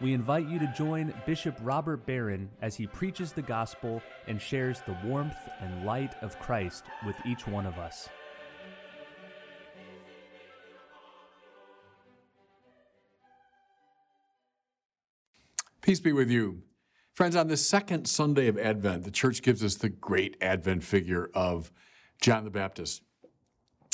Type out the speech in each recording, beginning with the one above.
we invite you to join Bishop Robert Barron as he preaches the gospel and shares the warmth and light of Christ with each one of us. Peace be with you. Friends, on the second Sunday of Advent, the Church gives us the great Advent figure of John the Baptist.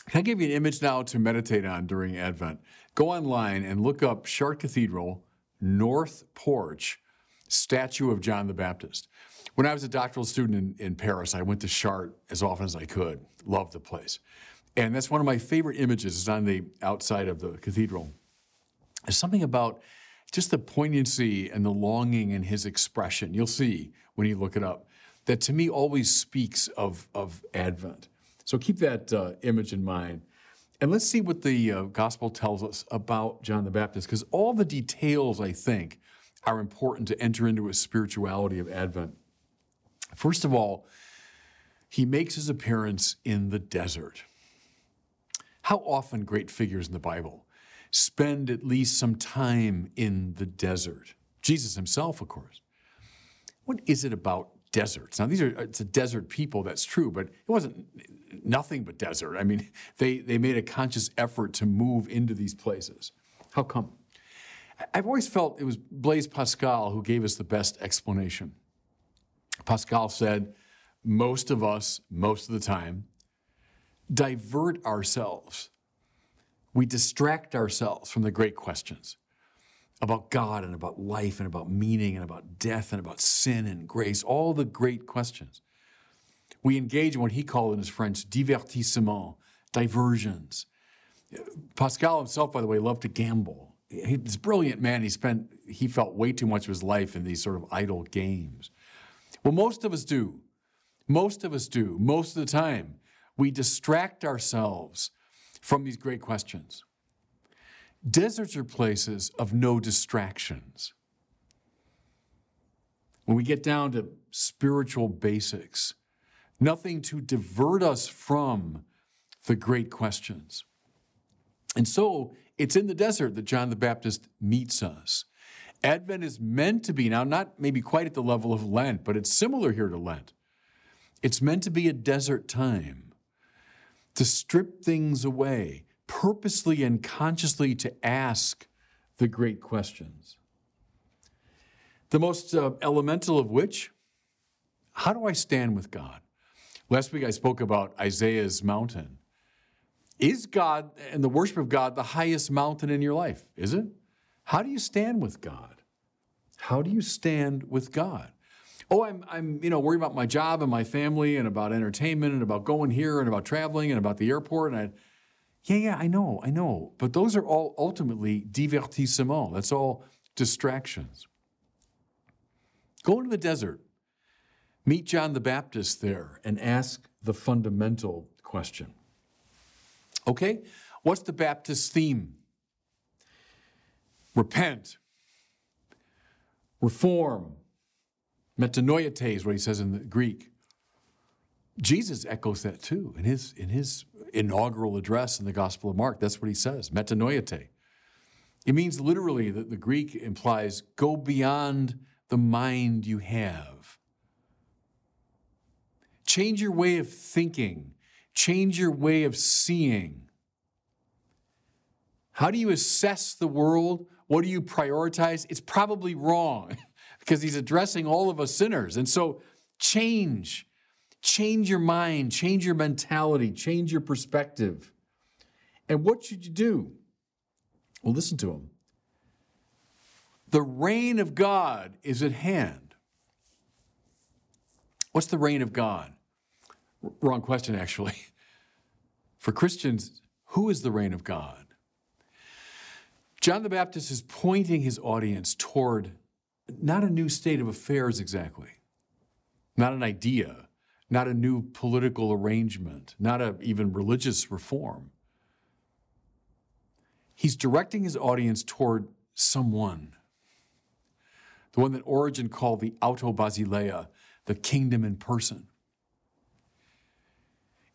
Can I give you an image now to meditate on during Advent? Go online and look up Chartres Cathedral, North Porch, statue of John the Baptist. When I was a doctoral student in Paris, I went to Chartres as often as I could. Loved the place. And that's one of my favorite images. It's on the outside of the cathedral. There's something about just the poignancy and the longing in his expression. You'll see when you look it up. That to me always speaks of Advent. So keep that image in mind. And let's see what the gospel tells us about John the Baptist, because all the details, I think, are important to enter into a spirituality of Advent. First of all, he makes his appearance in the desert. How often great figures in the Bible spend at least some time in the desert? Jesus himself, of course. What is it about deserts? Now, it's a desert people, that's true, but it wasn't nothing but desert. I mean, they made a conscious effort to move into these places. How come? I've always felt it was Blaise Pascal who gave us the best explanation. Pascal said, most of us, most of the time, divert ourselves. We distract ourselves from the great questions about God and about life and about meaning and about death and about sin and grace, all the great questions. We engage in what he called in his French divertissement, diversions. Pascal himself, by the way, loved to gamble. He's a brilliant man. He felt way too much of his life in these sort of idle games. Well, most of us do. Most of us do. Most of the time, we distract ourselves from these great questions. Deserts are places of no distractions. When we get down to spiritual basics, nothing to divert us from the great questions. And so it's in the desert that John the Baptist meets us. Advent is meant to be, now not maybe quite at the level of Lent, but it's similar here to Lent. It's meant to be a desert time, to strip things away, purposely and consciously to ask the great questions. The most elemental of which, how do I stand with God? Last week I spoke about Isaiah's mountain. Is God and the worship of God the highest mountain in your life? Is it? How do you stand with God? How do you stand with God? Oh, I'm worried about my job and my family and about entertainment and about going here and about traveling and about the airport and I know. But those are all ultimately divertissement. That's all distractions. Go into the desert. Meet John the Baptist there and ask the fundamental question. Okay, what's the Baptist theme? Repent. Reform. Metanoia is what he says in the Greek. Jesus echoes that too in his inaugural address in the Gospel of Mark. That's what he says, metanoia. It means literally that the Greek implies go beyond the mind you have. Change your way of thinking. Change your way of seeing. How do you assess the world? What do you prioritize? It's probably wrong because he's addressing all of us sinners. And so change. Change your mind, change your mentality, change your perspective. And what should you do? Well, listen to him. The reign of God is at hand. What's the reign of God? Wrong question, actually. For Christians, who is the reign of God? John the Baptist is pointing his audience toward not a new state of affairs exactly, not an idea, not a new political arrangement, not even religious reform. He's directing his audience toward someone, the one that Origen called the autobasileia, the kingdom in person.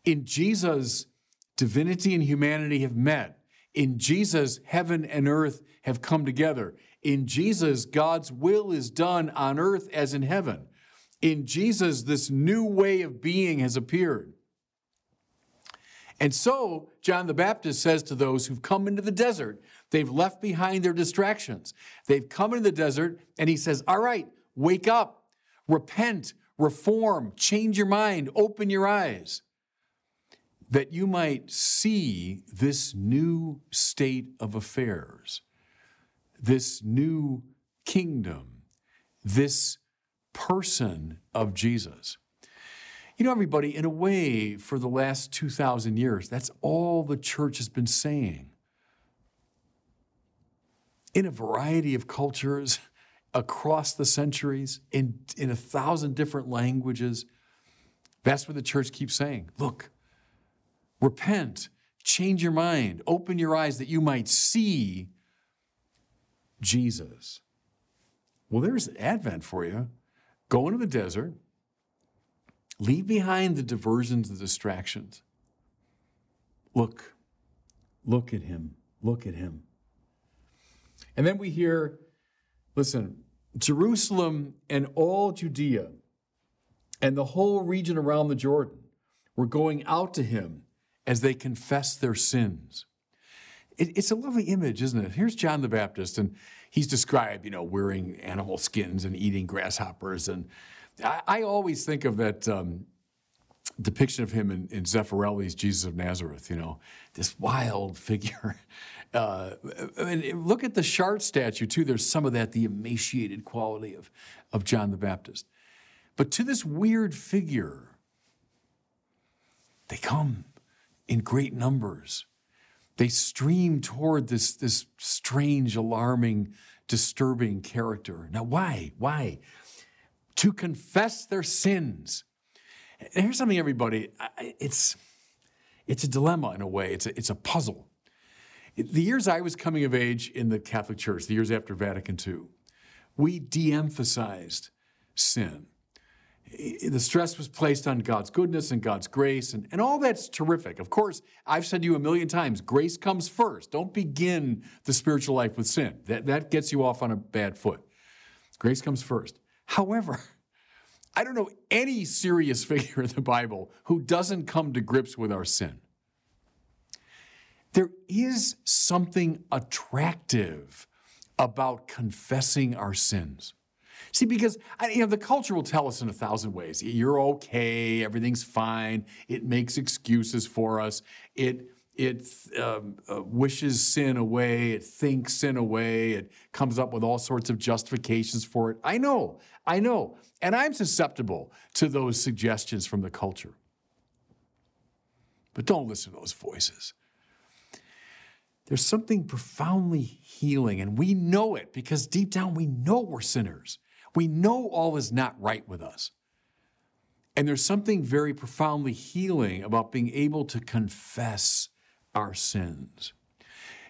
In Jesus, divinity and humanity have met. In Jesus, heaven and earth have come together. In Jesus, God's will is done on earth as in heaven. In Jesus, this new way of being has appeared. And so, John the Baptist says to those who've come into the desert, they've left behind their distractions. They've come into the desert, and he says, all right, wake up, repent, reform, change your mind, open your eyes, that you might see this new state of affairs, this new kingdom, this person of Jesus. You know, everybody, in a way, for the last 2,000 years, that's all the church has been saying. In a variety of cultures, across the centuries, in 1,000 different languages, that's what the church keeps saying. Look, repent, change your mind, open your eyes that you might see Jesus. Well, there's Advent for you. Go into the desert, leave behind the diversions, the distractions. Look at him, look at him. And then we hear, listen, Jerusalem and all Judea and the whole region around the Jordan were going out to him as they confess their sins. It's a lovely image, isn't it? Here's John the Baptist, and he's described, wearing animal skins and eating grasshoppers. And I always think of that depiction of him in Zeffirelli's Jesus of Nazareth, this wild figure. Look at the Chartres statue, too. There's some of that, the emaciated quality of John the Baptist. But to this weird figure, they come in great numbers. They stream toward this strange, alarming, disturbing character. Now, why? Why? To confess their sins. And here's something, everybody. It's a dilemma in a way. It's a puzzle. The years I was coming of age in the Catholic Church, the years after Vatican II, we de-emphasized sin. The stress was placed on God's goodness and God's grace, and all that's terrific. Of course, I've said to you a million times, grace comes first. Don't begin the spiritual life with sin. That gets you off on a bad foot. Grace comes first. However, I don't know any serious figure in the Bible who doesn't come to grips with our sin. There is something attractive about confessing our sins. See, because the culture will tell us in 1,000 ways. You're okay, everything's fine. It makes excuses for us. It wishes sin away. It thinks sin away. It comes up with all sorts of justifications for it. I know, and I'm susceptible to those suggestions from the culture. But don't listen to those voices. There's something profoundly healing, and we know it because deep down we know we're sinners. We know all is not right with us. And there's something very profoundly healing about being able to confess our sins.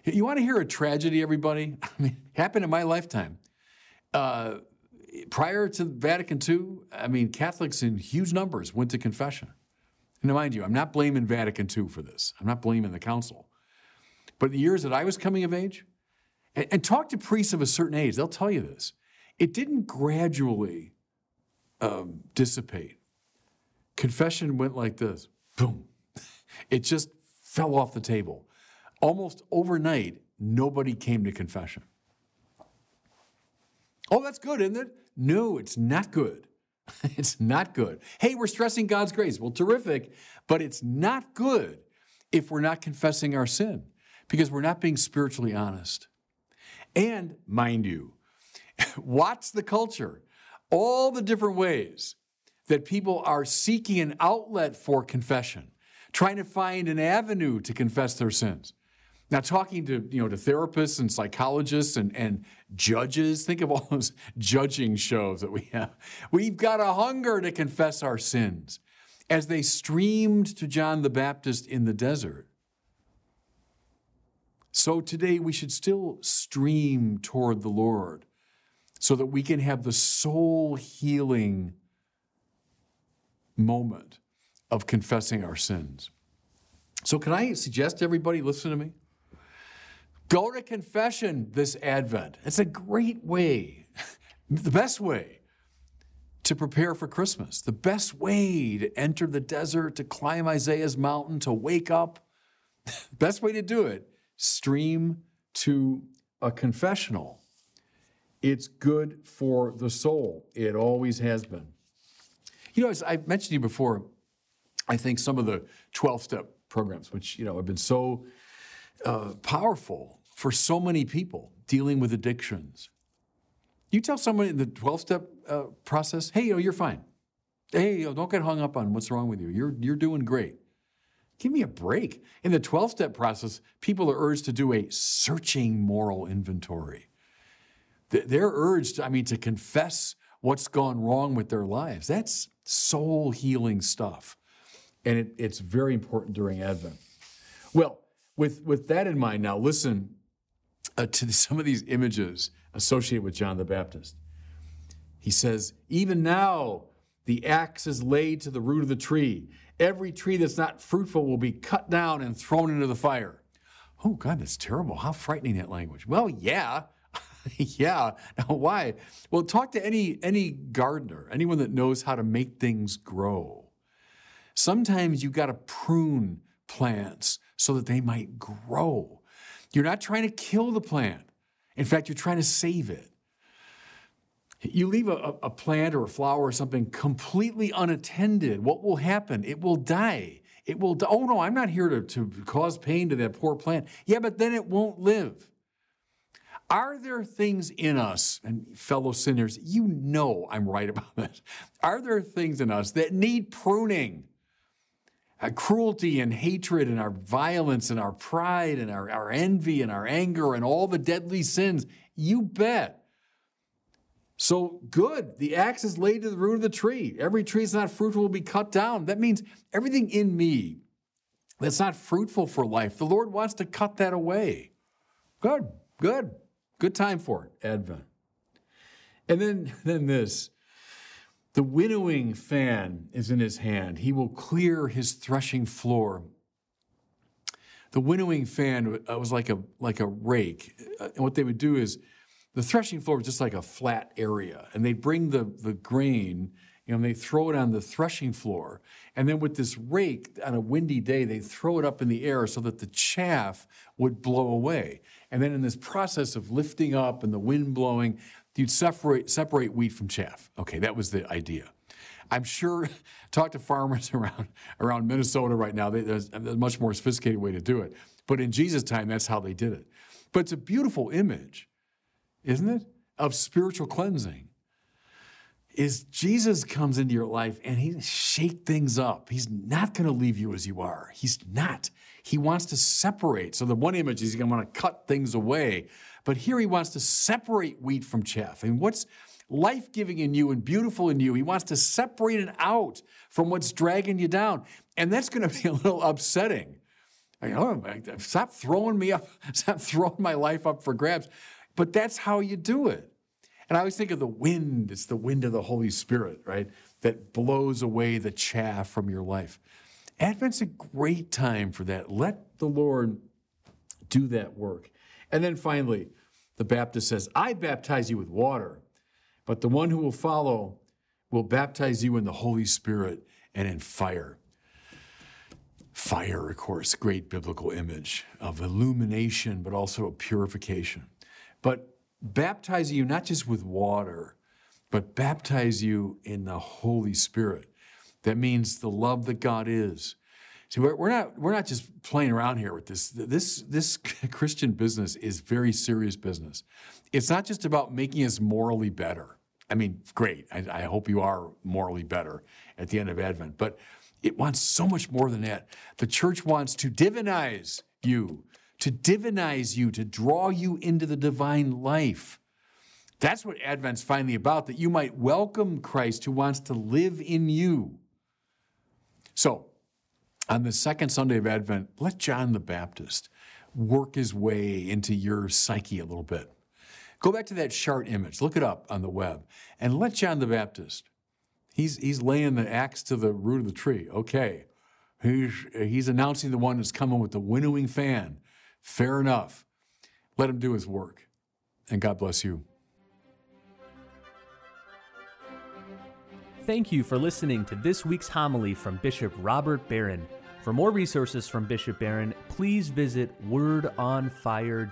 You want to hear a tragedy, everybody? Happened in my lifetime. Prior to Vatican II, Catholics in huge numbers went to confession. Now, mind you, I'm not blaming Vatican II for this. I'm not blaming the council. But the years that I was coming of age, and talk to priests of a certain age, they'll tell you this. It didn't gradually dissipate. Confession went like this, boom. It just fell off the table. Almost overnight, nobody came to confession. Oh, that's good, isn't it? No, it's not good. It's not good. Hey, we're stressing God's grace. Well, terrific, but it's not good if we're not confessing our sin because we're not being spiritually honest. And mind you, watch the culture, all the different ways that people are seeking an outlet for confession, trying to find an avenue to confess their sins. Now, talking to, to therapists and psychologists and judges, think of all those judging shows that we have. We've got a hunger to confess our sins, as they streamed to John the Baptist in the desert. So today we should still stream toward the Lord so that we can have the soul healing moment of confessing our sins. So can I suggest to everybody, listen to me? Go to confession this Advent. It's a great way, the best way to prepare for Christmas, the best way to enter the desert, to climb Isaiah's mountain, to wake up. Best way to do it, stream to a confessional. It's good for the soul. It always has been. As I've mentioned to you before, I think some of the 12-step programs, which, have been so powerful for so many people dealing with addictions. You tell someone in the 12-step process, hey, you're fine. Hey, don't get hung up on what's wrong with you. You're doing great. Give me a break. In the 12-step process, people are urged to do a searching moral inventory. They're urged, to confess what's gone wrong with their lives. That's soul-healing stuff. And it's very important during Advent. Well, with that in mind now, listen to some of these images associated with John the Baptist. He says, even now the axe is laid to the root of the tree. Every tree that's not fruitful will be cut down and thrown into the fire. Oh, God, that's terrible. How frightening, that language. Well, yeah. Yeah. Now, why? Well, talk to any gardener, anyone that knows how to make things grow. Sometimes you've got to prune plants so that they might grow. You're not trying to kill the plant. In fact, you're trying to save it. You leave a plant or a flower or something completely unattended, what will happen? It will die. It will die. Oh, no, I'm not here to cause pain to that poor plant. Yeah, but then it won't live. Are there things in us, and fellow sinners, I'm right about this. Are there things in us that need pruning? Cruelty and hatred and our violence and our pride and our envy and our anger and all the deadly sins. You bet. So good. The axe is laid to the root of the tree. Every tree that's not fruitful will be cut down. That means everything in me that's not fruitful for life, the Lord wants to cut that away. Good. Good time for it, Advent. And then this. The winnowing fan is in his hand. He will clear his threshing floor. The winnowing fan was like a rake. And what they would do is, the threshing floor was just like a flat area. And they'd bring the grain, and they'd throw it on the threshing floor. And then with this rake, on a windy day, they'd throw it up in the air so that the chaff would blow away. And then in this process of lifting up and the wind blowing, you'd separate wheat from chaff. Okay, that was the idea. I'm sure, talk to farmers around Minnesota right now, there's a much more sophisticated way to do it. But in Jesus' time, that's how they did it. But it's a beautiful image, isn't it, of spiritual cleansing. Is Jesus comes into your life and he shake things up. He's not going to leave you as you are. He's not. He wants to separate. So the one image is he's going to want to cut things away. But here he wants to separate wheat from chaff. And what's life-giving in you and beautiful in you, he wants to separate it out from what's dragging you down. And that's going to be a little upsetting. Stop throwing me up. Stop throwing my life up for grabs. But that's how you do it. And I always think of the wind. It's the wind of the Holy Spirit, right, that blows away the chaff from your life. Advent's a great time for that. Let the Lord do that work. And then finally, the Baptist says, I baptize you with water, but the one who will follow will baptize you in the Holy Spirit and in fire. Fire, of course, great biblical image of illumination, but also of purification. But baptize you not just with water, but baptize you in the Holy Spirit. That means the love that God is. See, we're not just playing around here with this. This Christian business is very serious business. It's not just about making us morally better. Great. I hope you are morally better at the end of Advent, but it wants so much more than that. The church wants to divinize you, to divinize you, to draw you into the divine life. That's what Advent's finally about, that you might welcome Christ who wants to live in you. So, on the second Sunday of Advent, let John the Baptist work his way into your psyche a little bit. Go back to that chart image, look it up on the web, and let John the Baptist, he's laying the axe to the root of the tree, okay. He's announcing the one who's coming with the winnowing fan. Fair enough. Let him do his work, and God bless you. Thank you for listening to this week's homily from Bishop Robert Barron. For more resources from Bishop Barron, please visit wordonfire.org.